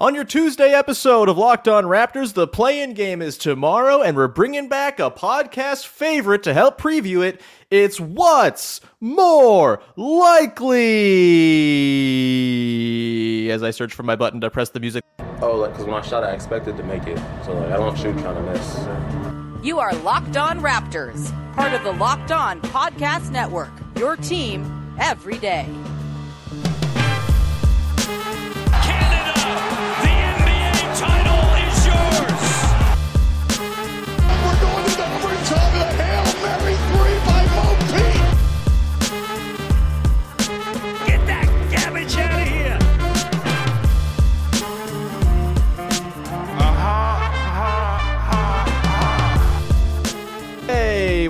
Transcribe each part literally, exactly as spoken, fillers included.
On your Tuesday episode of Locked On Raptors, the play-in game is tomorrow, and we're bringing back a podcast favorite to help preview it. It's What's More Likely, as I search for my button to press the music. Oh, like, because when I shot, I expected to make it, so like I don't shoot kind of miss. So. You are Locked On Raptors, part of the Locked On Podcast Network, your team every day.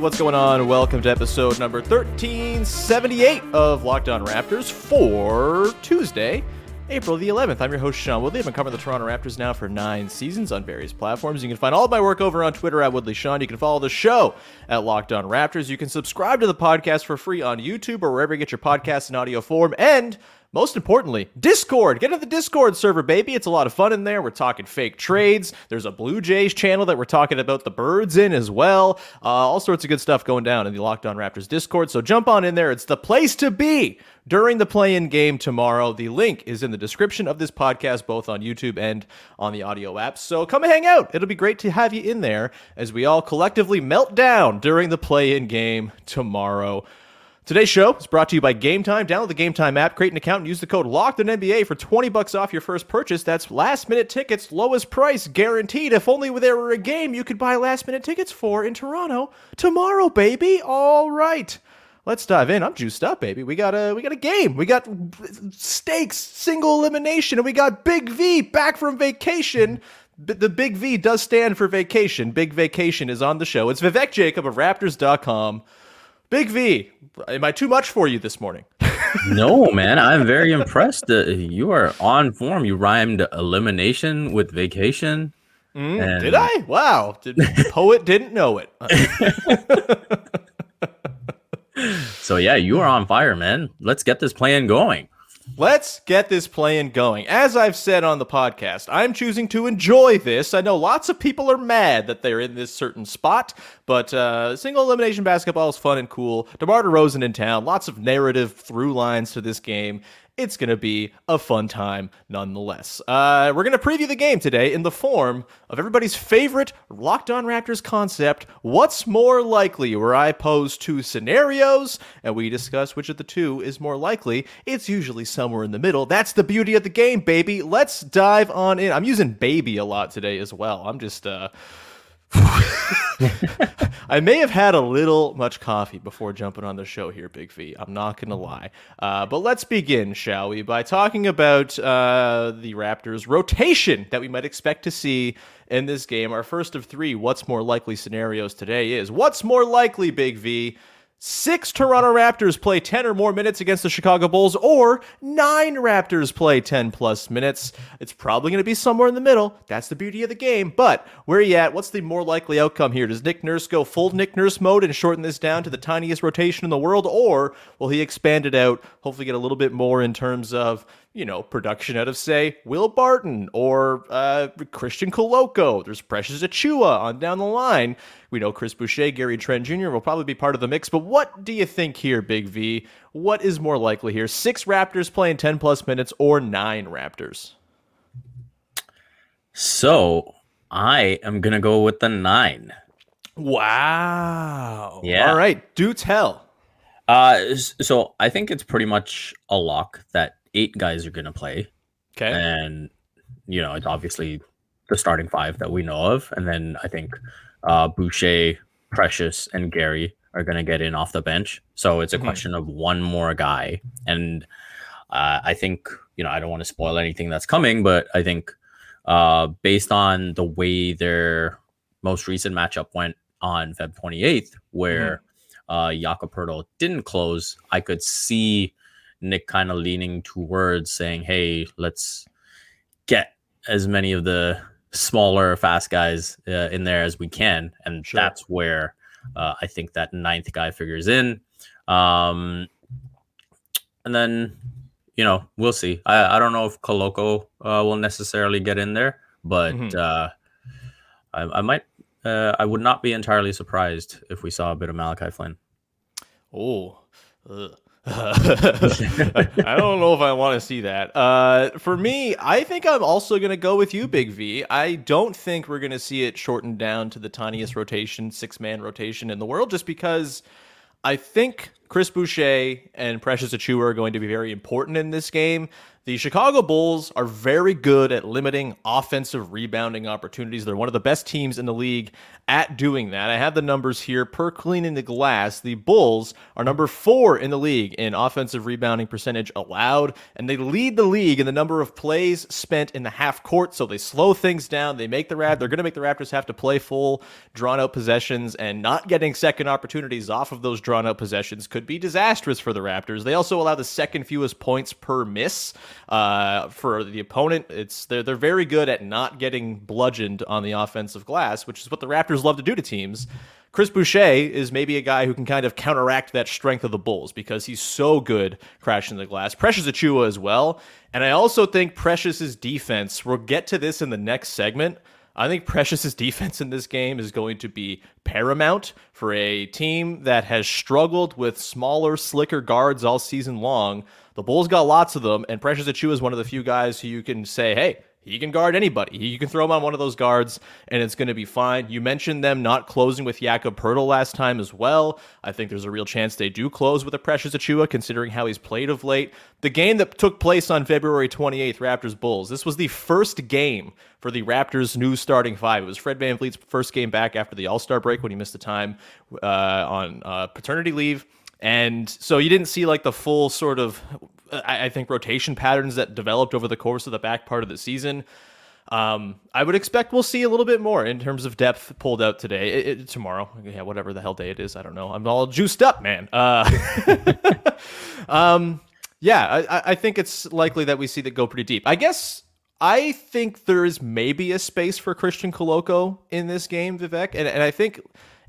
What's going on? Welcome to episode number thirteen seventy-eight of Locked On Raptors for Tuesday, April the eleventh. I'm your host, Sean Woodley. I've been covering the Toronto Raptors now for nine seasons on various platforms. You can find all of my work over on Twitter at WoodleySean. You can follow the show at Locked On Raptors. You can subscribe to the podcast for free on YouTube or wherever you get your podcasts in audio form. And most importantly, Discord. Get into the Discord server, baby. It's a lot of fun in there. We're talking fake trades. There's a Blue Jays channel that we're talking about the birds in as well. Uh, all sorts of good stuff going down in the Locked On Raptors Discord. So jump on in there. It's the place to be during the play-in game tomorrow. The link is in the description of this podcast, both on YouTube and on the audio app. So come hang out. It'll be great to have you in there as we all collectively melt down during the play-in game tomorrow. Today's show is brought to you by Game Time. Download the Game Time app, create an account, and use the code LOCKEDONNBA for twenty bucks off your first purchase. That's last-minute tickets, lowest price guaranteed. If only there were a game you could buy last-minute tickets for in Toronto tomorrow, baby. All right, let's dive in. I'm juiced up, baby. We got a we got a game. We got stakes, single elimination, and we got Big V back from vacation. The Big V does stand for vacation. Big Vacation is on the show. It's Vivek Jacob of Raptors dot com. Big V, am I too much for you this morning? No, man. I'm very impressed. That you are on form. You rhymed elimination with vacation. Mm, and... Did I? Wow. Did, poet didn't know it. So, yeah, you are on fire, man. Let's get this plan going. Let's get this play-in going. As I've said on the podcast, I'm choosing to enjoy this. I know lots of people are mad that they're in this certain spot, but uh, single elimination basketball is fun and cool. DeMar DeRozan in town, lots of narrative through lines to this game. It's going to be a fun time nonetheless. Uh, we're going to preview the game today in the form of everybody's favorite Locked On Raptors concept, What's More Likely, where I pose two scenarios and we discuss which of the two is more likely. It's usually somewhere in the middle. That's the beauty of the game, baby. Let's dive on in. I'm using baby a lot today as well. I'm just... Uh... I may have had a little much coffee before jumping on the show here, Big V. I'm not going to lie. Uh, but let's begin, shall we, by talking about uh, the Raptors' rotation that we might expect to see in this game. Our first of three What's More Likely scenarios today is, what's more likely, Big V? Six Toronto Raptors play ten or more minutes against the Chicago Bulls, or nine Raptors play ten plus minutes. It's probably going to be somewhere in the middle. That's the beauty of the game. But where are you at? What's the more likely outcome here? Does Nick Nurse go full Nick Nurse mode and shorten this down to the tiniest rotation in the world, or will he expand it out, hopefully get a little bit more in terms of, you know, production out of, say, Will Barton or uh, Christian Koloko? There's Precious Achiuwa on down the line. We know Chris Boucher, Gary Trent Junior will probably be part of the mix. But what do you think here, Big V? What is more likely here? Six Raptors playing ten plus minutes or nine Raptors? So I am going to go with the nine. Wow. Yeah. All right. Do tell. Uh, so I think it's pretty much a lock that eight guys are going to play. Okay. And, you know, it's obviously the starting five that we know of. And then I think uh, Boucher, Precious, and Gary are going to get in off the bench. So it's a mm-hmm. question of one more guy. And uh, I think, you know, I don't want to spoil anything that's coming, but I think uh, based on the way their most recent matchup went on February twenty-eighth, where mm-hmm. uh, Jakob Poeltl didn't close, I could see Nick kind of leaning towards saying, hey, let's get as many of the smaller fast guys uh, in there as we can. And sure. that's where uh, I think that ninth guy figures in. Um, and then, you know, we'll see. I, I don't know if Koloko uh, will necessarily get in there, but mm-hmm. uh, I, I might, uh, I would not be entirely surprised if we saw a bit of Malachi Flynn. Oh, ugh. I don't know if I want to see that. Uh, for me, I think I'm also going to go with you, Big V. I don't think we're going to see it shortened down to the tiniest rotation, six-man rotation in the world, just because I think Chris Boucher and Precious Achiuwa are going to be very important in this game. The Chicago Bulls are very good at limiting offensive rebounding opportunities. They're one of the best teams in the league at doing that. I have the numbers here per Cleaning the Glass. The Bulls are number four in the league in offensive rebounding percentage allowed, and they lead the league in the number of plays spent in the half court. So they slow things down. They make the Raptors. They're going to make the Raptors have to play full drawn-out possessions, and not getting second opportunities off of those drawn-out possessions could be disastrous for the Raptors. They also allow the second fewest points per miss. Uh, for the opponent, it's they're they're very good at not getting bludgeoned on the offensive glass, which is what the Raptors love to do to teams. Chris Boucher is maybe a guy who can kind of counteract that strength of the Bulls because he's so good crashing the glass. Precious Achiuwa as well, and I also think Precious's defense. We'll get to this in the next segment. I think Precious's defense in this game is going to be paramount for a team that has struggled with smaller, slicker guards all season long. The Bulls got lots of them, and Precious Achiuwa is one of the few guys who you can say, hey, he can guard anybody. You can throw him on one of those guards, and it's going to be fine. You mentioned them not closing with Jakob Poeltl last time as well. I think there's a real chance they do close with a Precious Achiuwa, considering how he's played of late. The game that took place on February twenty-eighth, Raptors-Bulls, this was the first game for the Raptors' new starting five. It was Fred VanVleet's first game back after the All-Star break when he missed the time uh, on uh, paternity leave. And so you didn't see like the full sort of, I think, rotation patterns that developed over the course of the back part of the season. Um, I would expect we'll see a little bit more in terms of depth pulled out today, it, it, tomorrow, yeah, whatever the hell day it is. I don't know. I'm all juiced up, man. Uh, um, yeah, I, I think it's likely that we see that go pretty deep. I guess I think there is maybe a space for Christian Koloko in this game, Vivek, and, and I think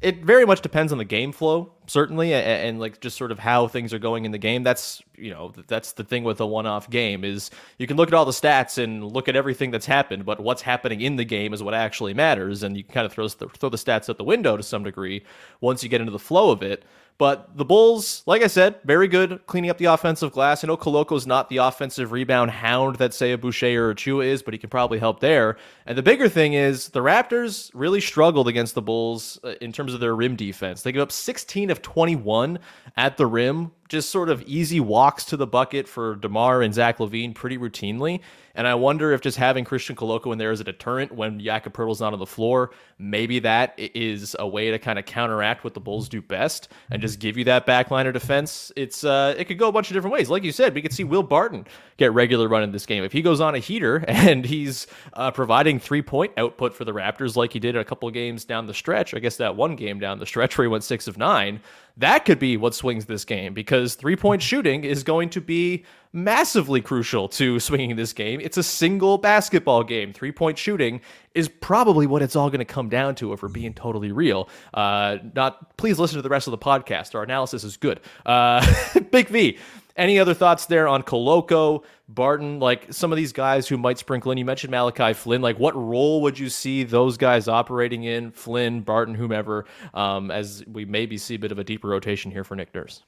it very much depends on the game flow, certainly, and, and like just sort of how things are going in the game. That's, you know, that's the thing with a one-off game is you can look at all the stats and look at everything that's happened, but what's happening in the game is what actually matters, and you can kind of throw throw the stats out the window to some degree once you get into the flow of it. But the Bulls, like I said, very good cleaning up the offensive glass. I know Koloko's not the offensive rebound hound that, say, a Boucher or Achiuwa is, but he can probably help there. And the bigger thing is the Raptors really struggled against the Bulls in terms of their rim defense. They gave up sixteen of twenty-one at the rim, just sort of easy walks to the bucket for DeMar and Zach LaVine pretty routinely. And I wonder if just having Christian Koloko in there as a deterrent when Jakob Poeltl's not on the floor, maybe that is a way to kind of counteract what the Bulls do best and just give you that backliner defense. It's uh, it could go a bunch of different ways. Like you said, we could see Will Barton get regular run in this game. If he goes on a heater and he's uh, providing three-point output for the Raptors like he did a couple games down the stretch, I guess that one game down the stretch where he went six of nine, that could be what swings this game because three-point shooting is going to be massively crucial to swinging this game. It's a single basketball game. Three-point shooting is probably what it's all going to come down to if we're being totally real. Uh, not. Please listen to the rest of the podcast. Our analysis is good. Uh, Big V, any other thoughts there on Koloko, Barton, like some of these guys who might sprinkle in? You mentioned Malachi Flynn. Like, what role would you see those guys operating in? Flynn, Barton, whomever, um, as we maybe see a bit of a deeper rotation here for Nick Nurse.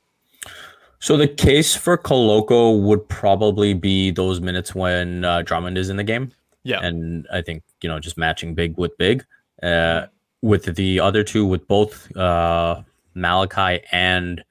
So the case for Koloko would probably be those minutes when uh, Drummond is in the game. Yeah. And I think, you know, just matching big with big. Uh, with the other two, with both uh, Malachi and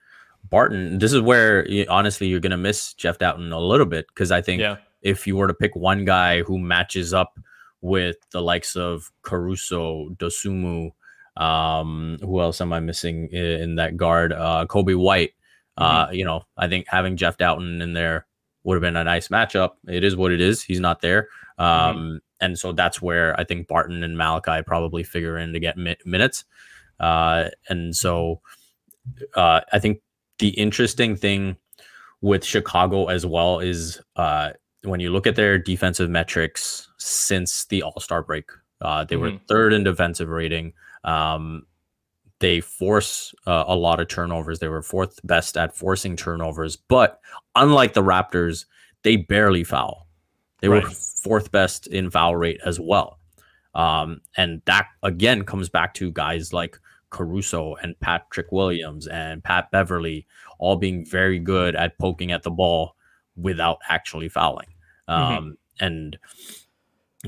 Barton, this is where, you, honestly, you're going to miss Jeff Doughton a little bit because I think yeah. if you were to pick one guy who matches up with the likes of Caruso, Dosunmu, um, who else am I missing in, in that guard? Uh, Kobe White. Uh, you know, I think having Jeff Doughton in there would have been a nice matchup. It is what it is. He's not there. Um, And so that's where I think Barton and Malachi probably figure in to get mi- minutes. Uh, and so uh, I think the interesting thing with Chicago as well is uh, when you look at their defensive metrics since the All-Star break, uh, they mm-hmm. were third in defensive rating. Um, they force uh, a lot of turnovers. They were fourth best at forcing turnovers, but unlike the Raptors, they barely foul. They right. were fourth best in foul rate as well. Um, and that, again, comes back to guys like Caruso and Patrick Williams and Pat Beverley all being very good at poking at the ball without actually fouling. Um, mm-hmm. And,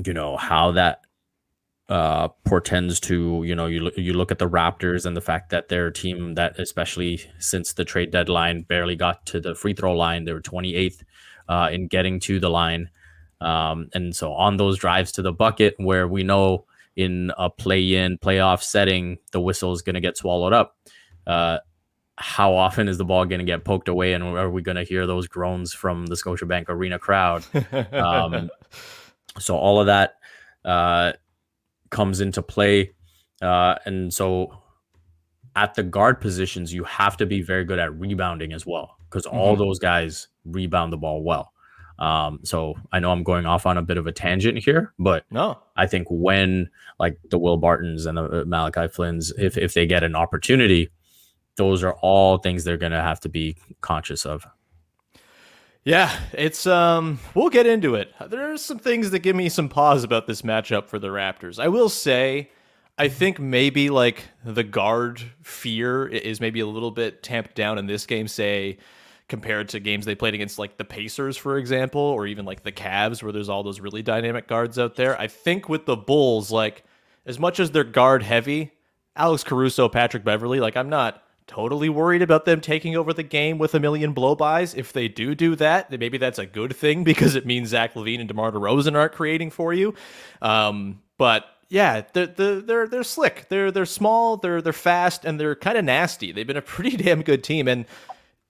you know, how that uh, portends to, you know, you, lo- you look at the Raptors and the fact that their team that, especially since the trade deadline, barely got to the free throw line. They were twenty-eighth uh, in getting to the line. Um, and so on those drives to the bucket where we know in a play-in, playoff setting, the whistle is going to get swallowed up. Uh, how often is the ball going to get poked away? And are we going to hear those groans from the Scotiabank Arena crowd? Um, so all of that uh, comes into play. Uh, and so at the guard positions, you have to be very good at rebounding as well, because all mm-hmm. those guys rebound the ball well. Um, so I know I'm going off on a bit of a tangent here, but no, I think when like the Will Bartons and the Malachi Flynn's, if, if they get an opportunity, those are all things they're going to have to be conscious of. Yeah, it's, um, we'll get into it. There are some things that give me some pause about this matchup for the Raptors. I will say, I think maybe like the guard fear is maybe a little bit tamped down in this game, say, compared to games they played against like the Pacers, for example, or even like the Cavs, where there's all those really dynamic guards out there. I think with the Bulls, like as much as they're guard heavy, Alex Caruso, Patrick Beverley, like I'm not totally worried about them taking over the game with a million blow-bys. If they do do that, then maybe that's a good thing because it means Zach LaVine and DeMar DeRozan aren't creating for you. Um, but yeah, they're, they're, they're slick. They're, they're small, they're, they're fast, and they're kind of nasty. They've been a pretty damn good team. And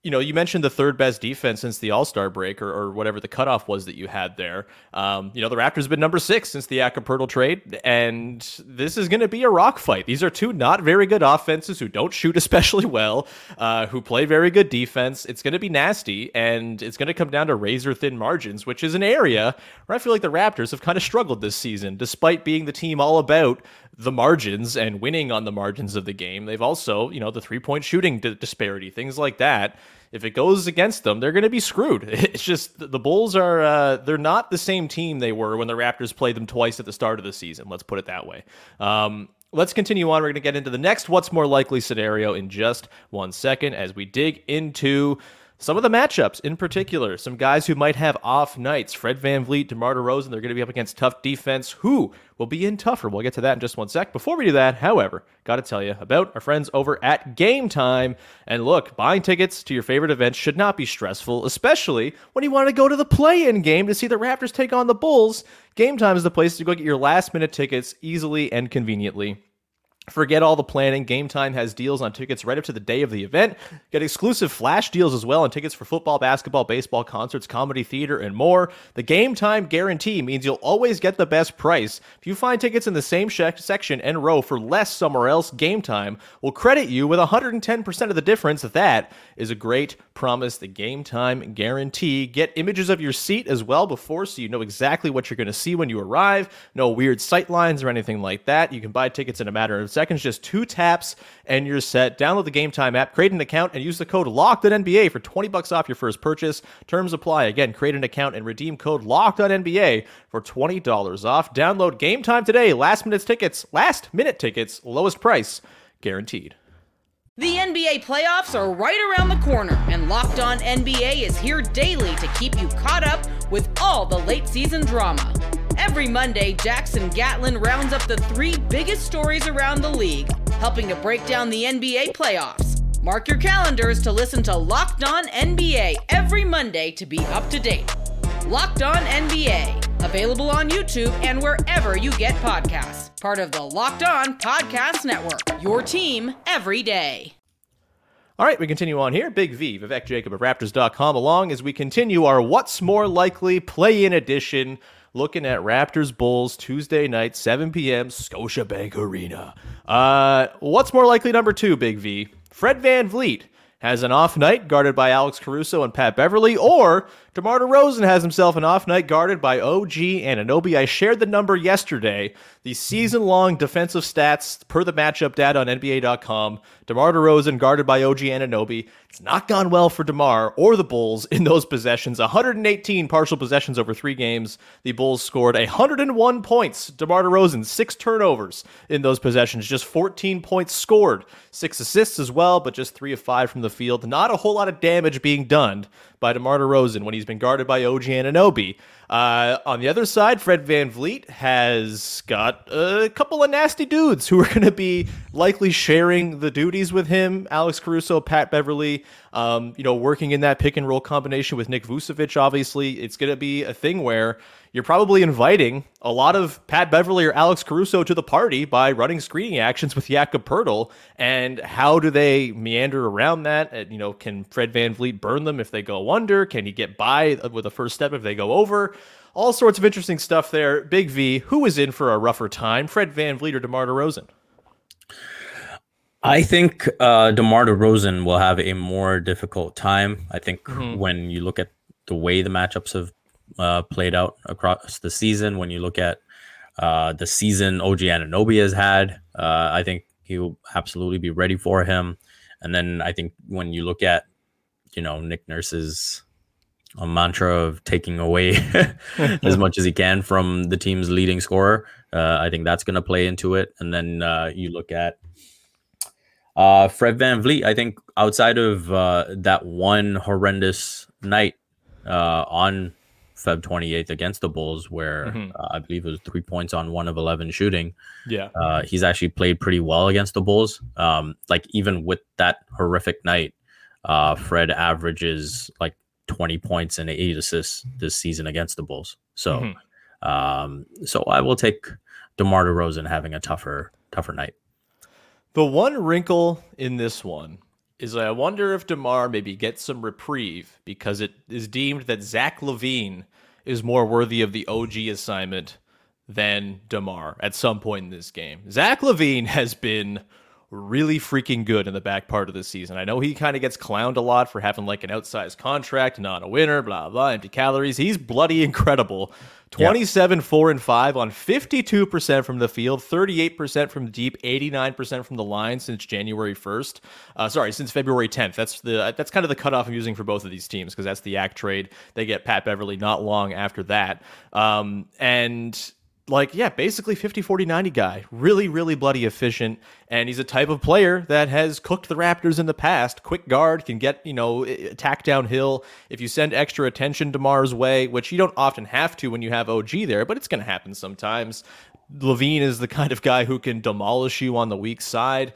you know, you mentioned the third best defense since the All-Star break or, or whatever the cutoff was that you had there. Um, you know, the Raptors have been number six since the Jakob Poeltl trade, and this is going to be a rock fight. These are two not very good offenses who don't shoot especially well, uh, who play very good defense. It's going to be nasty, and it's going to come down to razor-thin margins, which is an area where I feel like the Raptors have kind of struggled this season, despite being the team all about the margins and winning on the margins of the game. They've also, you know, the three-point shooting d- disparity, things like that. If it goes against them, they're going to be screwed. It's just the Bulls are, uh, they're not the same team they were when the Raptors played them twice at the start of the season. Let's put it that way. Um, let's continue on. We're going to get into the next what's more likely scenario in just one second as we dig into some of the matchups in particular. Some guys who might have off nights. Fred VanVleet, DeMar DeRozan, they're going to be up against tough defense. Who will be in tougher? We'll get to that in just one sec. Before we do that, however, got to tell you about our friends over at Game Time. And look, buying tickets to your favorite events should not be stressful, especially when you want to go to the play-in game to see the Raptors take on the Bulls. Game Time is the place to go get your last-minute tickets easily and conveniently. Forget all the planning. Game Time has deals on tickets right up to the day of the event. Get exclusive flash deals as well on tickets for football, basketball, baseball, concerts, comedy, theater, and more. The Game Time guarantee means you'll always get the best price. If you find tickets in the same section and row for less somewhere else, Game Time will credit you with one hundred ten percent of the difference. That is a great promise. The Game Time guarantee. Get images of your seat as well before, so you know exactly what you're going to see when you arrive. No weird sight lines or anything like that. You can buy tickets in a matter of seconds, just two taps, and you're set. Download the Game Time app, create an account, and use the code LOCKEDONNBA for twenty bucks off your first purchase. Terms apply. Again, create an account and redeem code LOCKEDONNBA for twenty dollars off. Download Game Time today. Last minute tickets, last minute tickets, lowest price guaranteed. The N B A playoffs are right around the corner, and Locked On N B A is here daily to keep you caught up with all the late season drama. Every Monday, Jackson Gatlin rounds up the three biggest stories around the league, helping to break down the N B A playoffs. Mark your calendars to listen to Locked On N B A every Monday to be up to date. Locked On N B A, available on YouTube and wherever you get podcasts. Part of the Locked On Podcast Network, your team every day. All right, we continue on here. Big V, Vivek Jacob of Raptors dot com, along as we continue our What's More Likely Play-In Edition looking at Raptors Bulls Tuesday night, seven p.m. Scotiabank Arena. Uh, what's more likely number two, Big V? Fred VanVleet has an off night guarded by Alex Caruso and Pat Beverley, or DeMar DeRozan has himself an off night guarded by O G and Anunoby. I shared the number yesterday. The season-long defensive stats per the matchup data on N B A dot com. DeMar DeRozan guarded by O G and Anunoby. It's not gone well for DeMar or the Bulls in those possessions. one hundred eighteen partial possessions over three games. The Bulls scored one hundred one points. DeMar DeRozan, six turnovers in those possessions. Just fourteen points scored. Six assists as well, but just three of five from the field. Not a whole lot of damage being done by DeMar DeRozan when he's been guarded by O G Anunoby. Uh, on the other side, Fred VanVleet has got a couple of nasty dudes who are going to be likely sharing the duties with him. Alex Caruso, Pat Beverley, um, you know, working in that pick and roll combination with Nikola Vučević. Obviously, it's going to be a thing where you're probably inviting a lot of Pat Beverley or Alex Caruso to the party by running screening actions with Jakob Poeltl. And how do they meander around that? And, you know, can Fred VanVleet burn them if they go under? Can he get by with a first step if they go over? All sorts of interesting stuff there. Big V, who is in for a rougher time, Fred VanVleet or DeMar DeRozan? I think uh, DeMar DeRozan will have a more difficult time. I think mm-hmm. when you look at the way the matchups have Uh, played out across the season, when you look at uh, the season O G Anunoby has had, uh, I think he will absolutely be ready for him. And then I think when you look at, you know, Nick Nurse's uh, mantra of taking away as much as he can from the team's leading scorer, uh, I think that's going to play into it. And then uh, you look at uh, Fred VanVleet. I think outside of uh, that one horrendous night uh, on February twenty-eighth against the Bulls, where mm-hmm. uh, I believe it was three points on one of eleven shooting. Yeah, uh, he's actually played pretty well against the Bulls. Um, like even with that horrific night, uh, Fred averages like twenty points and eight assists this season against the Bulls. So, mm-hmm. um, so I will take DeMar DeRozan having a tougher, tougher night. The one wrinkle in this one is I wonder if DeMar maybe gets some reprieve because it is deemed that Zach LaVine is more worthy of the O G assignment than DeMar at some point in this game. Zach LaVine has been really freaking good in the back part of the season. I know he kind of gets clowned a lot for having like an outsized contract, not a winner, blah, blah, empty calories. He's bloody incredible. twenty-seven, yeah. four and five on fifty-two percent from the field, thirty-eight percent from deep, eighty-nine percent from the line since January first. Uh, sorry, since February tenth. That's the that's kind of the cutoff I'm using for both of these teams because that's the A C T trade. They get Pat Beverley not long after that. Um, and... Like, yeah, basically fifty, forty, ninety guy. Really, really bloody efficient. And he's a type of player that has cooked the Raptors in the past. Quick guard, can get, you know, attack downhill. If you send extra attention DeMar's way, which you don't often have to when you have O G there, but it's going to happen sometimes. LaVine is the kind of guy who can demolish you on the weak side.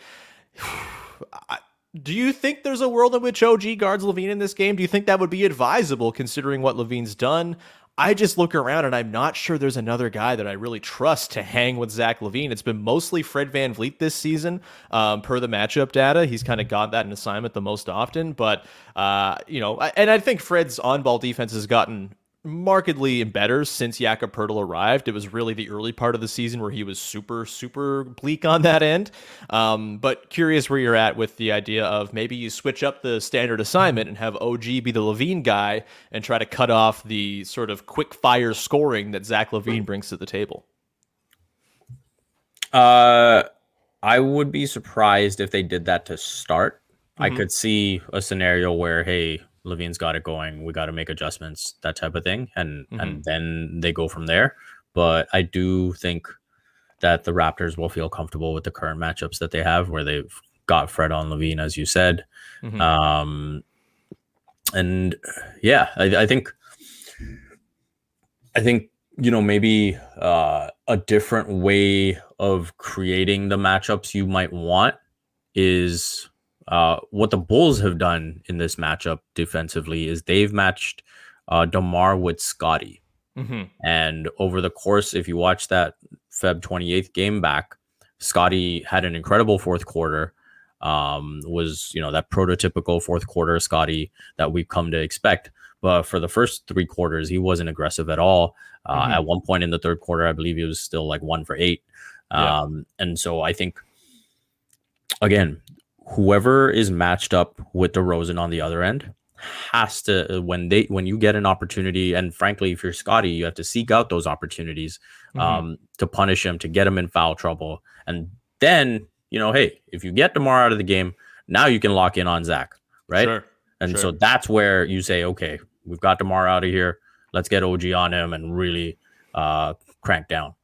I, do you think there's a world in which O G guards LaVine in this game? Do you think that would be advisable considering what LaVine's done? I just look around and I'm not sure there's another guy that I really trust to hang with Zach LaVine. It's been mostly Fred VanVleet this season, um, per the matchup data. He's kind of got that in assignment the most often, but, uh, you know, and I think Fred's on-ball defense has gotten markedly better since Jakob Poeltl arrived. It was really the early part of the season where he was super, super bleak on that end. Um, but curious where you're at with the idea of maybe you switch up the standard assignment and have O G be the LaVine guy and try to cut off the sort of quick fire scoring that Zach LaVine brings to the table. Uh, I would be surprised if they did that to start. Mm-hmm. I could see a scenario where, hey, LaVine's got it going, we got to make adjustments, that type of thing, and mm-hmm. and then they go from there. But I do think that the Raptors will feel comfortable with the current matchups that they have, where they've got Fred on LaVine, as you said. Mm-hmm. Um, and yeah, I, I think, I think you know maybe uh, a different way of creating the matchups you might want is. Uh, what the Bulls have done in this matchup defensively is they've matched uh, DeMar with Scottie. Mm-hmm. And over the course, if you watch that February twenty-eighth game back, Scottie had an incredible fourth quarter, um, was, you know, that prototypical fourth quarter Scottie that we've come to expect. But for the first three quarters, he wasn't aggressive at all. Uh, mm-hmm. At one point in the third quarter, I believe he was still like one for eight. Um, yeah. And so I think, again, whoever is matched up with DeRozan on the other end has to, when they when you get an opportunity, and frankly, if you're Scottie, you have to seek out those opportunities um, mm-hmm. to punish him, to get him in foul trouble. And then, you know, hey, if you get DeMar out of the game, now you can lock in on Zach, right? Sure. And sure. so that's where you say, okay, we've got DeMar out of here. Let's get O G on him and really uh, crank down.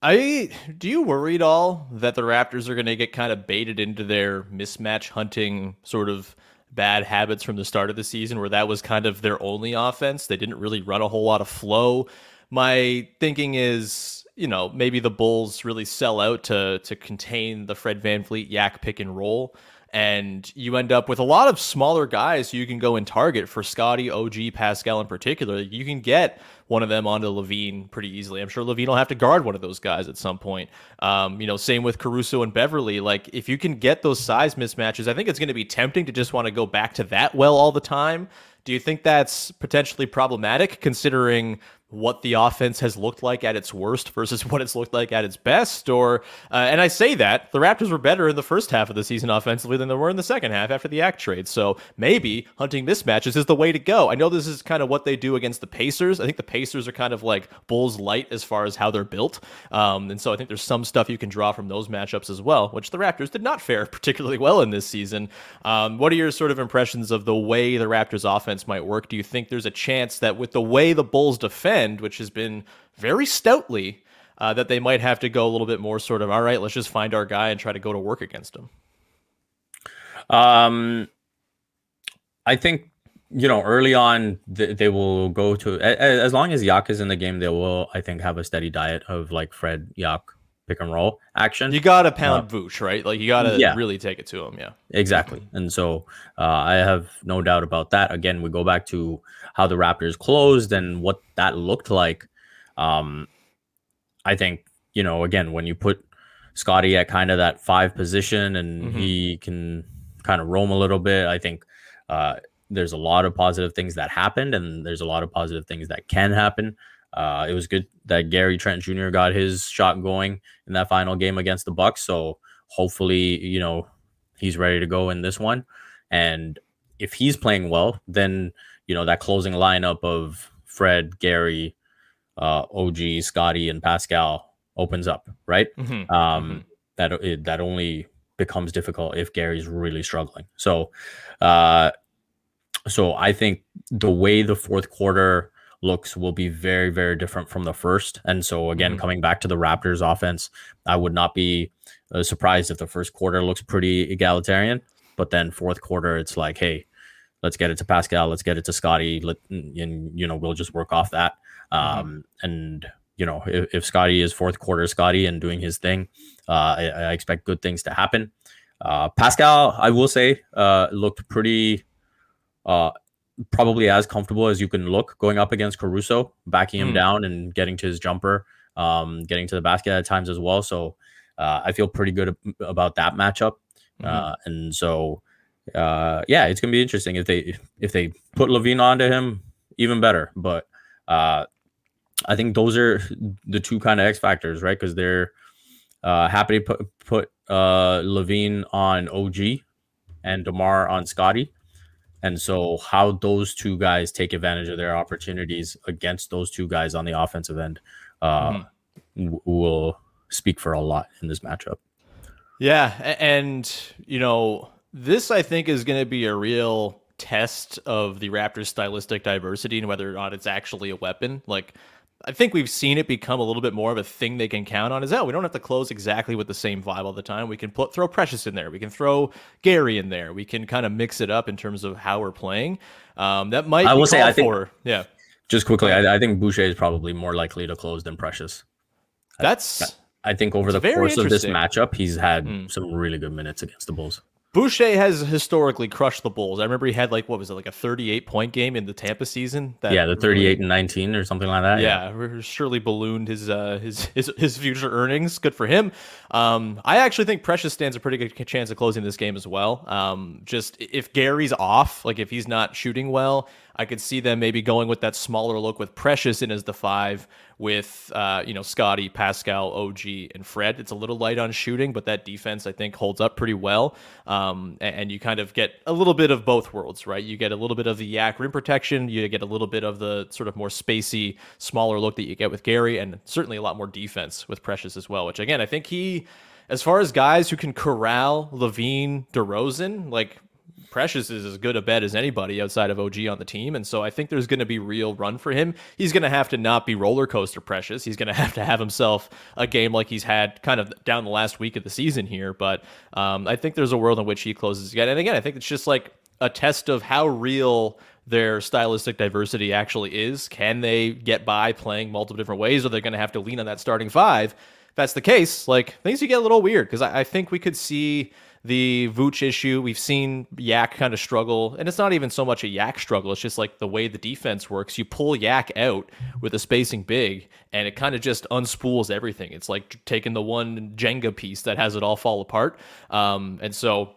I do you worry at all that the Raptors are going to get kind of baited into their mismatch hunting sort of bad habits from the start of the season, where that was kind of their only offense? They didn't really run a whole lot of flow. My thinking is, you know, maybe the Bulls really sell out to to contain the Fred VanVleet yak pick and roll, and you end up with a lot of smaller guys who you can go and target for Scottie, O G, Pascal in particular. You can get one of them onto LaVine pretty easily. I'm sure LaVine will have to guard one of those guys at some point. Um, you know, same with Caruso and Beverley. Like, if you can get those size mismatches, I think it's going to be tempting to just want to go back to that well all the time. Do you think that's potentially problematic, considering what the offense has looked like at its worst versus what it's looked like at its best? Or, uh, and I say that the Raptors were better in the first half of the season offensively than they were in the second half after the Yak trade. So maybe hunting mismatches is the way to go. I know this is kind of what they do against the Pacers. I think the Pacers are kind of like Bulls light as far as how they're built. Um, and so I think there's some stuff you can draw from those matchups as well, which the Raptors did not fare particularly well in this season. Um, what are your sort of impressions of the way the Raptors offense might work? Do you think there's a chance that with the way the Bulls defend, which has been very stoutly, uh, that they might have to go a little bit more sort of, all right, let's just find our guy and try to go to work against him? Um, I think, you know, early on, th- they will go to, a- a- as long as Yak is in the game, they will, I think, have a steady diet of like Fred, Yak, pick and roll action. You got to pound uh, Vooch, right? Like, you got to yeah. really take it to him. Yeah, exactly. And so uh, I have no doubt about that. Again, we go back to how the Raptors closed and what that looked like. Um, I think, you know, again, when you put Scottie at kind of that five position and mm-hmm. he can kind of roam a little bit, I think uh, there's a lot of positive things that happened, and there's a lot of positive things that can happen. Uh, it was good that Gary Trent Junior got his shot going in that final game against the Bucks. So hopefully, you know, he's ready to go in this one. And if he's playing well, then, you know, that closing lineup of Fred, Gary, uh, O G, Scottie, and Pascal opens up, right? Mm-hmm. Um, that it, that only becomes difficult if Gary's really struggling. So, uh, so I think the way the fourth quarter looks will be very, very different from the first. And so, again, mm-hmm. coming back to the Raptors offense, I would not be uh, surprised if the first quarter looks pretty egalitarian, but then fourth quarter, it's like, hey, let's get it to Pascal, let's get it to Scottie, let, and, you know, we'll just work off that. Um, mm-hmm. And, you know, if, if Scottie is fourth quarter Scottie and doing his thing, uh, I, I expect good things to happen. Uh, Pascal, I will say, uh, looked pretty... Uh, probably as comfortable as you can look going up against Caruso, backing him mm. down and getting to his jumper, um, getting to the basket at times as well. So uh, I feel pretty good ab- about that matchup. Mm-hmm. Uh, and so, uh, yeah, it's going to be interesting. If they if they put LaVine onto him, even better. But uh, I think those are the two kind of X factors, right? Because they're uh, happy to put, put uh, LaVine on O G and DeMar on Scottie. And so how those two guys take advantage of their opportunities against those two guys on the offensive end uh, mm-hmm. w- will speak for a lot in this matchup. Yeah. And, you know, this, I think, is going to be a real test of the Raptors' stylistic diversity and whether or not it's actually a weapon. Like, I think we've seen it become a little bit more of a thing they can count on. Is that we don't have to close exactly with the same vibe all the time. We can put, throw Precious in there. We can throw Gary in there. We can kind of mix it up in terms of how we're playing. Um, that might I will say I for, think yeah. Just quickly, I, I think Boucher is probably more likely to close than Precious. That's I, I think over the course of this matchup, he's had mm. some really good minutes against the Bulls. Boucher has historically crushed the Bulls. I remember he had like, what was it, like a thirty-eight point game in the Tampa season? That yeah, the thirty-eight and nineteen or something like that. Yeah, yeah. Surely ballooned his, uh, his his his future earnings. Good for him. Um, I actually think Precious stands a pretty good chance of closing this game as well. Um, just if Gary's off, like if he's not shooting well, I could see them maybe going with that smaller look with Precious in as the five with, uh, you know, Scottie, Pascal, O G, and Fred. It's a little light on shooting, but that defense, I think, holds up pretty well. Um, and, and you kind of get a little bit of both worlds, right? You get a little bit of the Yak rim protection. You get a little bit of the sort of more spacey, smaller look that you get with Gary, and certainly a lot more defense with Precious as well, which, again, I think he, as far as guys who can corral LaVine, DeRozan, like, Precious is as good a bet as anybody outside of O G on the team. And so I think there's going to be real run for him. He's going to have to not be roller coaster Precious. He's going to have to have himself a game like he's had kind of down the last week of the season here. But um, I think there's a world in which he closes again. And again, I think it's just like a test of how real their stylistic diversity actually is. Can they get by playing multiple different ways, or they're going to have to lean on that starting five? If that's the case, like, things could get a little weird, because I, I think we could see the Vooch issue. We've seen Yak kind of struggle, and it's not even so much a Yak struggle. It's just like the way the defense works. You pull Yak out with a spacing big, and it kind of just unspools everything. It's like taking the one Jenga piece that has it all fall apart. Um, and so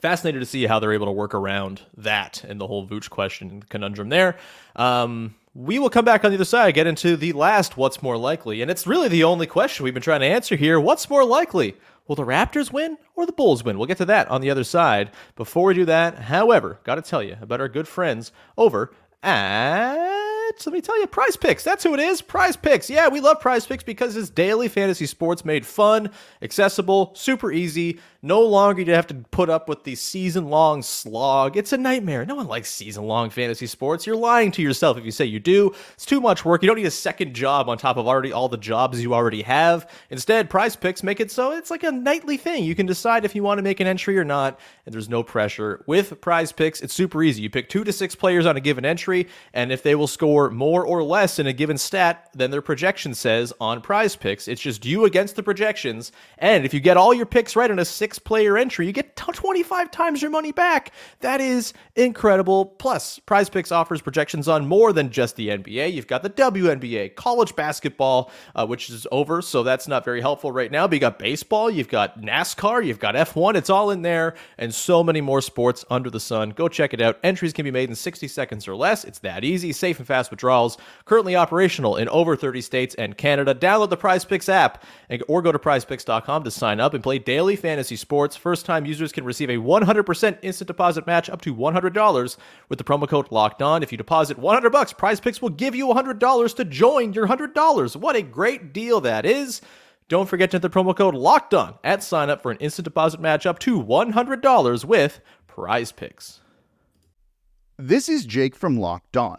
fascinated to see how they're able to work around that and the whole Vooch question and conundrum there. Um, We will come back on the other side, get into the last what's more likely. And it's really the only question we've been trying to answer here. What's more likely? Will the Raptors win or the Bulls win? We'll get to that on the other side. Before we do that, however, got to tell you about our good friends over at... let me tell you, PrizePicks. That's who it is. PrizePicks. Yeah, we love PrizePicks because it's daily fantasy sports made fun, accessible, super easy. No longer do you have to put up with the season-long slog. It's a nightmare. No one likes season-long fantasy sports. You're lying to yourself if you say you do. It's too much work. You don't need a second job on top of already all the jobs you already have. Instead, PrizePicks make it so it's like a nightly thing. You can decide if you want to make an entry or not, and there's no pressure. With PrizePicks, it's super easy. You pick two to six players on a given entry, and if they will score more or less in a given stat than their projection says on PrizePicks, it's just you against the projections. And if you get all your picks right on a six-player entry, you get twenty-five times your money back. That is incredible. Plus, PrizePicks offers projections on more than just the N B A. You've got the W N B A, college basketball, uh, which is over, so that's not very helpful right now. But you got baseball, you've got NASCAR, you've got F one. It's all in there, and so many more sports under the sun. Go check it out. Entries can be made in sixty seconds or less. It's that easy, safe and fast withdrawals, currently operational in over thirty states and Canada. Download the PrizePicks app and or go to prize picks dot com to sign up and play daily fantasy sports. First-time users can receive a one hundred percent instant deposit match up to one hundred dollars with the promo code Locked On. If you deposit one hundred bucks, PrizePicks will give you one hundred dollars to join your one hundred dollars. What a great deal that is. Don't forget to enter the promo code Locked On at sign up for an instant deposit match up to one hundred dollars with PrizePicks. This is Jake from Locked On.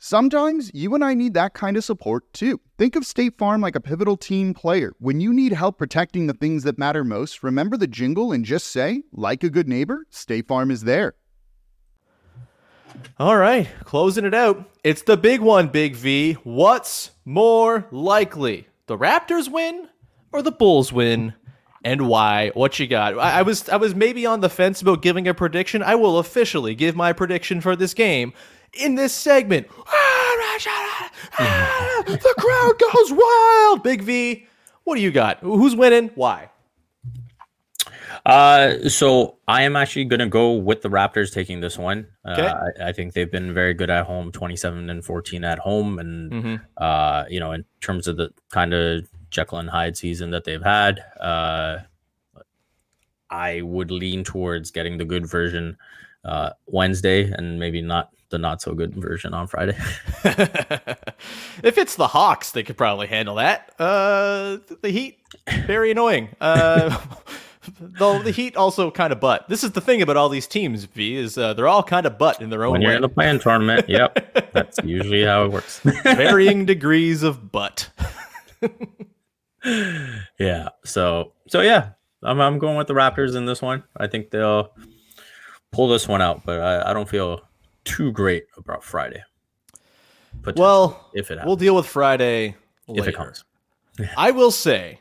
Sometimes you and I need that kind of support too. Think of State Farm like a pivotal team player. When you need help protecting the things that matter most, remember the jingle and just say, like a good neighbor, State Farm is there. All right, closing it out. It's the big one, Big V. What's more likely? The Raptors win or the Bulls win? And why? What you got? I, I was I was maybe on the fence about giving a prediction. I will officially give my prediction for this game in this segment. Ah, the crowd goes wild. Big V, what do you got? Who's winning? Why? Uh, so I am actually going to go with the Raptors taking this one. Okay. Uh, I, I think they've been very good at home, twenty-seven and fourteen at home. And, mm-hmm. uh, you know, in terms of the kind of Jekyll and Hyde season that they've had, uh, I would lean towards getting the good version uh, Wednesday and maybe not the not so good version on Friday. If it's the Hawks, they could probably handle that. Uh, the Heat, very annoying. Uh, Though the Heat also kind of butt. This is the thing about all these teams, V, is uh, they're all kind of butt in their own when way. When you're in the play-in tournament, yep. That's usually how it works. Varying degrees of butt. yeah. So, so yeah, I'm I'm going with the Raptors in this one. I think they'll pull this one out, but I, I don't feel too great about Friday. Well, if it happens. We'll deal with Friday later. If it comes. I will say,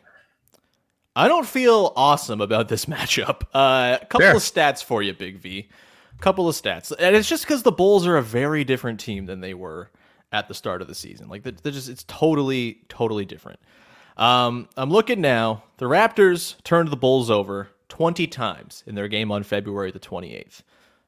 I don't feel awesome about this matchup. Uh, a couple Fair. of stats for you, Big V. A couple of stats. And it's just because the Bulls are a very different team than they were at the start of the season. Like, they're just, it's totally, totally different. Um, I'm looking now. The Raptors turned the Bulls over twenty times in their game on February the twenty-eighth.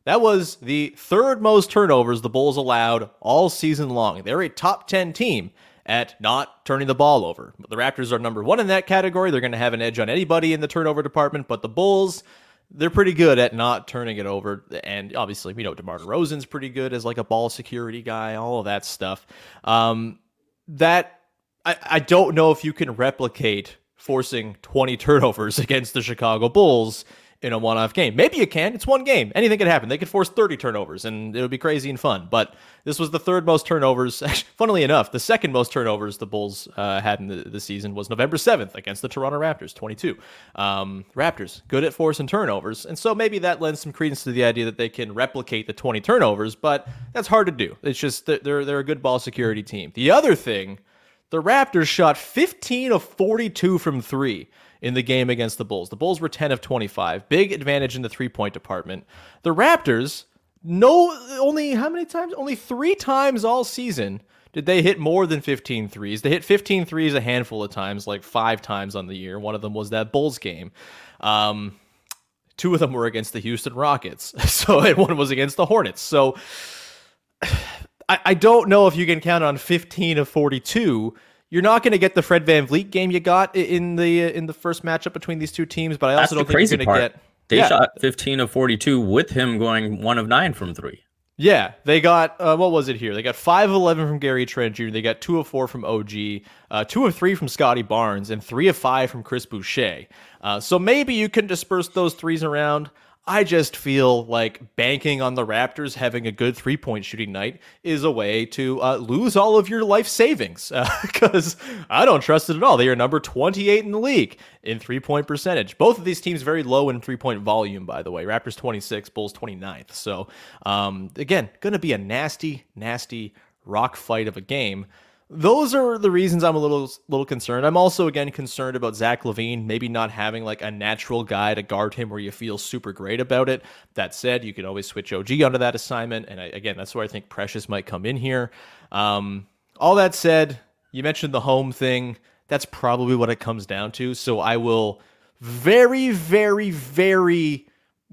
That was the third most turnovers the Bulls allowed all season long. They're a top ten team at not turning the ball over. The Raptors are number one in that category. They're going to have an edge on anybody in the turnover department, but the Bulls, they're pretty good at not turning it over. And obviously, we know DeMar DeRozan's pretty good as like a ball security guy, all of that stuff. Um, that I, I don't know if you can replicate forcing twenty turnovers against the Chicago Bulls in a one-off game. Maybe you can. It's one game. Anything could happen. They could force thirty turnovers, and it would be crazy and fun. But this was the third most turnovers. Funnily enough, the second most turnovers the Bulls uh, had in the, the season was November seventh against the Toronto Raptors, twenty-two. Um, Raptors, good at forcing turnovers. And so maybe that lends some credence to the idea that they can replicate the twenty turnovers, but that's hard to do. It's just that they're, they're a good ball security team. The other thing, the Raptors shot fifteen of forty-two from three in the game against the Bulls. The Bulls were ten of twenty-five. Big advantage in the three-point department. The Raptors, no, only how many times? Only three times all season did they hit more than fifteen threes. They hit fifteen threes a handful of times, like five times on the year. One of them was that Bulls game. Um, two of them were against the Houston Rockets. So, and one was against the Hornets. So I, I don't know if you can count on fifteen of forty-two. You're not going to get the Fred VanVleet game you got in the in the first matchup between these two teams, but I also That's don't think you're going to get. They yeah. shot fifteen of forty-two with him going one of nine from three. Yeah, they got uh, what was it here? They got five of eleven from Gary Trent Junior They got two of four from O G, uh, two of three from Scottie Barnes, and three of five from Chris Boucher. Uh, so maybe you can disperse those threes around. I just feel like banking on the Raptors having a good three-point shooting night is a way to uh, lose all of your life savings because uh, I don't trust it at all. They are number twenty-eight in the league in three-point percentage. Both of these teams very low in three-point volume, by the way. Raptors twenty-six, Bulls twenty-ninth. So, um, again, going to be a nasty, nasty rock fight of a game. Those are the reasons I'm a little little concerned. I'm also, again, concerned about Zach LaVine maybe not having like a natural guy to guard him where you feel super great about it. That said, you can always switch O G onto that assignment. And I, again, that's where I think Precious might come in here. Um, all that said, you mentioned the home thing. That's probably what it comes down to. So I will very, very, very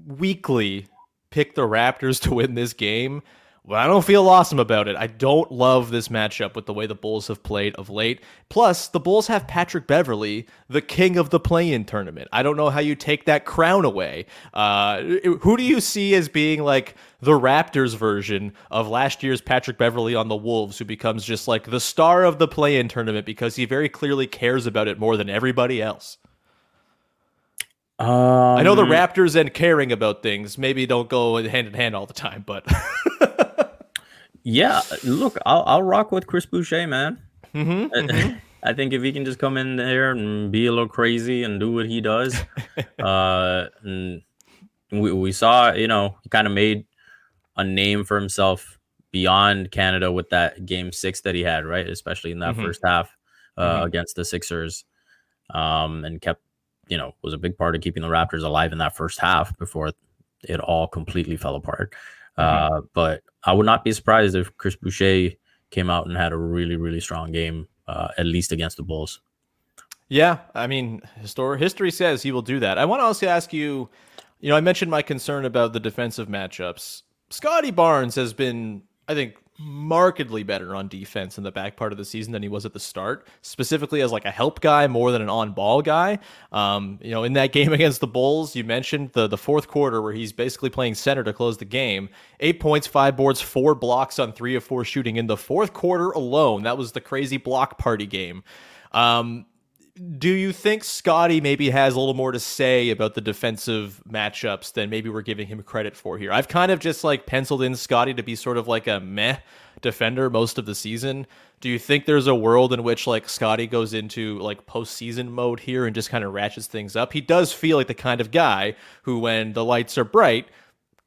weakly pick the Raptors to win this game. Well, I don't feel awesome about it. I don't love this matchup with the way the Bulls have played of late. Plus, the Bulls have Patrick Beverley, the king of the play-in tournament. I don't know how you take that crown away. Uh, who do you see as being like the Raptors version of last year's Patrick Beverley on the Wolves, who becomes just like the star of the play-in tournament because he very clearly cares about it more than everybody else? Um, I know the Raptors and caring about things maybe don't go hand in hand all the time, but... Yeah, look, I'll I'll rock with Chris Boucher, man. Mm-hmm, mm-hmm. I think if he can just come in there and be a little crazy and do what he does, uh, and we we saw, you know, he kind of made a name for himself beyond Canada with that game six that he had, right? Especially in that mm-hmm. first half uh, mm-hmm. against the Sixers, um, and kept, you know, was a big part of keeping the Raptors alive in that first half before it all completely fell apart. Mm-hmm. Uh, but I would not be surprised if Chris Boucher came out and had a really, really strong game, uh, at least against the Bulls. Yeah, I mean, histor- history says he will do that. I want to also ask you, you know, I mentioned my concern about the defensive matchups. Scottie Barnes has been, I think, markedly better on defense in the back part of the season than he was at the start, specifically as like a help guy more than an on-ball guy. Um, you know, in that game against the Bulls, you mentioned the the fourth quarter where he's basically playing center to close the game. Eight points, five boards, four blocks on three of four shooting in the fourth quarter alone. That was the crazy block party game. Um, do you think Scottie maybe has a little more to say about the defensive matchups than maybe we're giving him credit for here? I've kind of just like penciled in Scottie to be sort of like a meh defender most of the season. Do you think there's a world in which like Scottie goes into like postseason mode here and just kind of ratchets things up? He does feel like the kind of guy who, when the lights are bright,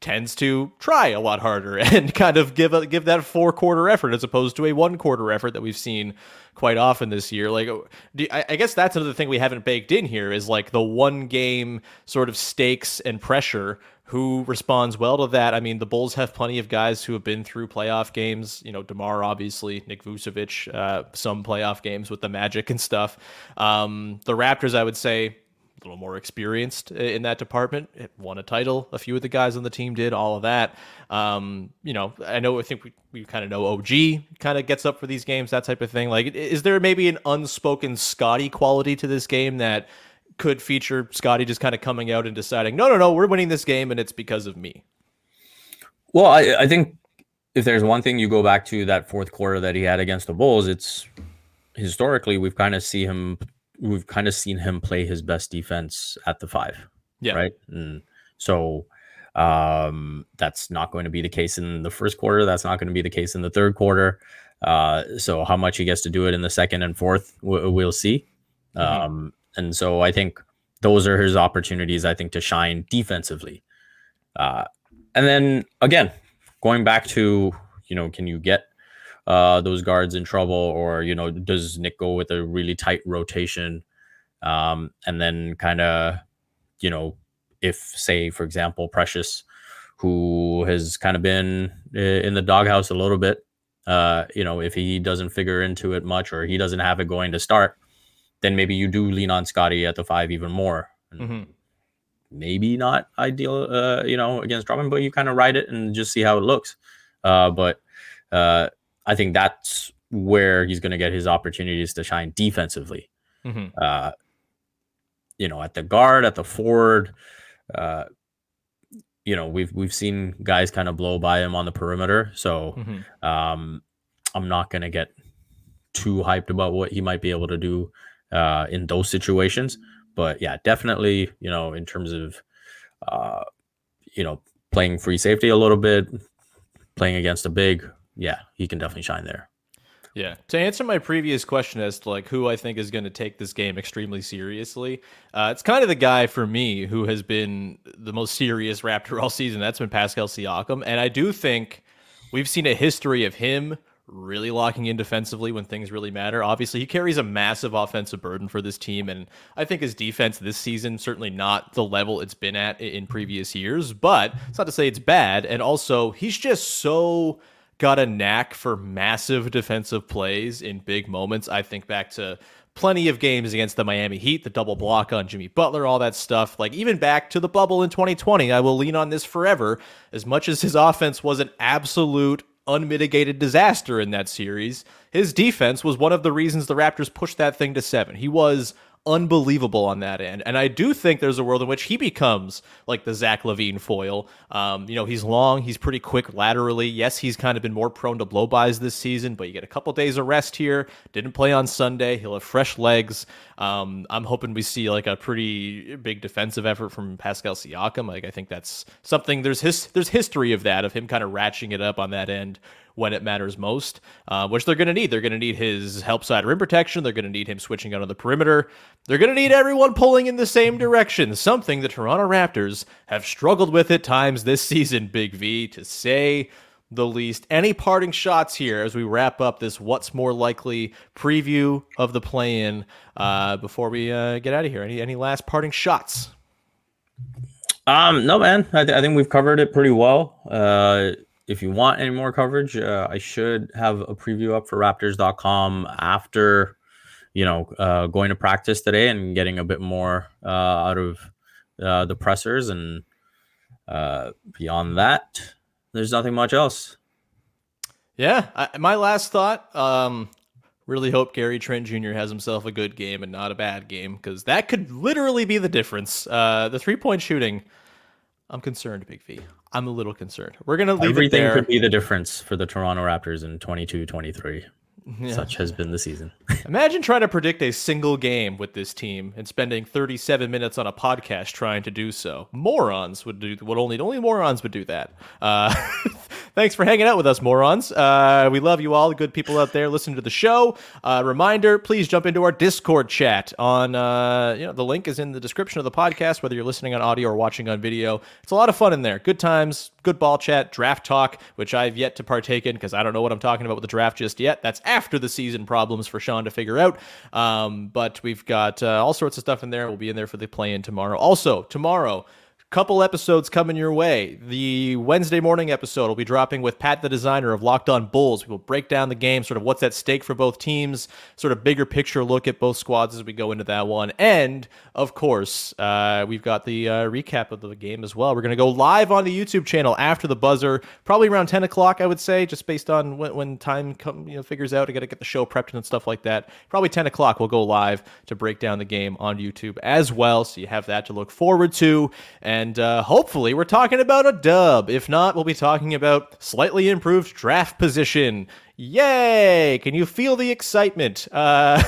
tends to try a lot harder and kind of give a, give that four quarter effort as opposed to a one quarter effort that we've seen quite often this year. Like, do, I, I guess that's another thing we haven't baked in here is like the one game sort of stakes and pressure. Who responds well to that? I mean, the Bulls have plenty of guys who have been through playoff games. You know, DeMar, obviously, Nick Vučević, uh, some playoff games with the Magic and stuff. Um, the Raptors, I would say, a little more experienced in that department. It won a title. A few of the guys on the team did all of that. Um, you know, I know, I think we, we kind of know O G kind of gets up for these games, that type of thing. Like, is there maybe an unspoken Scottie quality to this game that could feature Scottie just kind of coming out and deciding, no, no, no, we're winning this game and it's because of me? Well, I, I think if there's one thing you go back to that fourth quarter that he had against the Bulls, it's historically, we've kind of seen him we've kind of seen him play his best defense at the five. Yeah. Right. And so um, that's not going to be the case in the first quarter. That's not going to be the case in the third quarter. Uh, so how much he gets to do it in the second and fourth, w- we'll see. Mm-hmm. Um, and so I think those are his opportunities, I think, to shine defensively. Uh, and then again, going back to, you know, can you get Uh, those guards in trouble, or, you know, does Nick go with a really tight rotation? Um, and then kind of, you know, if, say, for example, Precious, who has kind of been in the doghouse a little bit, uh, you know, if he doesn't figure into it much or he doesn't have it going to start, then maybe you do lean on Scottie at the five even more. Mm-hmm. Maybe not ideal, uh, you know, against Robin, but you kind of ride it and just see how it looks. Uh, but, uh, I think that's where he's going to get his opportunities to shine defensively. Mm-hmm. Uh, you know, at the guard, at the forward, uh, you know, we've we've seen guys kind of blow by him on the perimeter. So mm-hmm. um, I'm not going to get too hyped about what he might be able to do uh, in those situations. But yeah, definitely, you know, in terms of, uh, you know, playing free safety a little bit, playing against a big, yeah, he can definitely shine there. Yeah. To answer my previous question as to like who I think is going to take this game extremely seriously, uh, it's kind of the guy for me who has been the most serious Raptor all season. That's been Pascal Siakam. And I do think we've seen a history of him really locking in defensively when things really matter. Obviously, he carries a massive offensive burden for this team. And I think his defense this season, certainly not the level it's been at in previous years. But it's not to say it's bad. And also, he's just so... got a knack for massive defensive plays in big moments. I think back to plenty of games against the Miami Heat, the double block on Jimmy Butler, all that stuff. Like even back to the bubble in twenty twenty, I will lean on this forever. As much as his offense was an absolute unmitigated disaster in that series, his defense was one of the reasons the Raptors pushed that thing to seven. He was unbelievable on that end. And I do think there's a world in which he becomes like the Zach LaVine foil. Um, you know, he's long, he's pretty quick laterally. Yes, he's kind of been more prone to blow-bys this season, but you get a couple days of rest here. Didn't play on Sunday. He'll have fresh legs. Um, I'm hoping we see like a pretty big defensive effort from Pascal Siakam. Like I think that's something, there's his, there's history of that, of him kind of ratcheting it up on that end when it matters most, uh, which they're going to need. They're going to need his help side rim protection. They're going to need him switching out on the perimeter. They're going to need everyone pulling in the same direction, something the Toronto Raptors have struggled with at times this season, Big V, to say the least. Any parting shots here as we wrap up this what's more likely preview of the play-in uh, before we uh, get out of here? Any any last parting shots? Um, no, man. I, th- I think we've covered it pretty well. Uh If you want any more coverage, uh, I should have a preview up for Raptors dot com after, you know, uh, going to practice today and getting a bit more uh, out of uh, the pressers. And uh, beyond that, there's nothing much else. Yeah. I, my last thought, um, really hope Gary Trent Junior has himself a good game and not a bad game, because that could literally be the difference. Uh, the three-point shooting, I'm concerned, Big V. I'm a little concerned. We're going to leave Everything it there. Everything could be the difference for the Toronto Raptors in twenty-two twenty-three. Yeah. Such has been the season. Imagine trying to predict a single game with this team and spending thirty-seven minutes on a podcast trying to do so. Morons would do what only only morons would do that. Uh, thanks for hanging out with us, morons. Uh, we love you all, the good people out there listening to the show. Uh, reminder: please jump into our Discord chat. On uh, you know, the link is in the description of the podcast. Whether you're listening on audio or watching on video, it's a lot of fun in there. Good times, good ball chat, draft talk, which I've yet to partake in because I don't know what I'm talking about with the draft just yet. That's after the season problems for Sean to figure out. Um, but we've got uh, all sorts of stuff in there. We'll be in there for the play-in tomorrow. Also, tomorrow, couple episodes coming your way. The Wednesday morning episode will be dropping with Pat, the designer of Locked On Bulls. We will break down the game, sort of what's at stake for both teams, sort of bigger picture look at both squads as we go into that one. And, of course, uh, we've got the uh, recap of the game as well. We're going to go live on the YouTube channel after the buzzer, probably around ten o'clock, I would say, just based on when, when time come, you know, figures out. I got to get the show prepped and stuff like that. Probably ten o'clock, we'll go live to break down the game on YouTube as well, so you have that to look forward to. And And uh, hopefully we're talking about a dub. If not, we'll be talking about slightly improved draft position. Yay! Can you feel the excitement? Uh,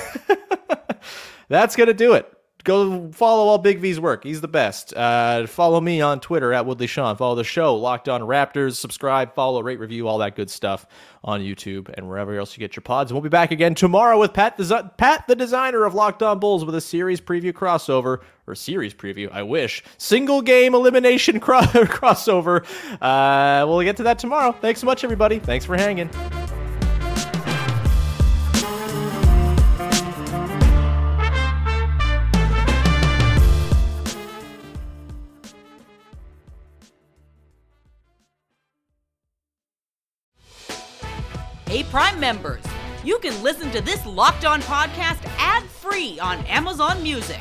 that's going to do it. Go follow all Big V's work. He's the best. Uh, follow me on Twitter at Woodley Sean. Follow the show, Locked On Raptors. Subscribe, follow, rate, review, all that good stuff on YouTube and wherever else you get your pods. And we'll be back again tomorrow with Pat, the, Pat, the designer of Locked On Bulls, with a series preview crossover, or series preview, I wish, single game elimination cro- crossover. Uh, we'll get to that tomorrow. Thanks so much, everybody. Thanks for hanging. Hey, Prime members, you can listen to this Locked On podcast ad-free on Amazon Music.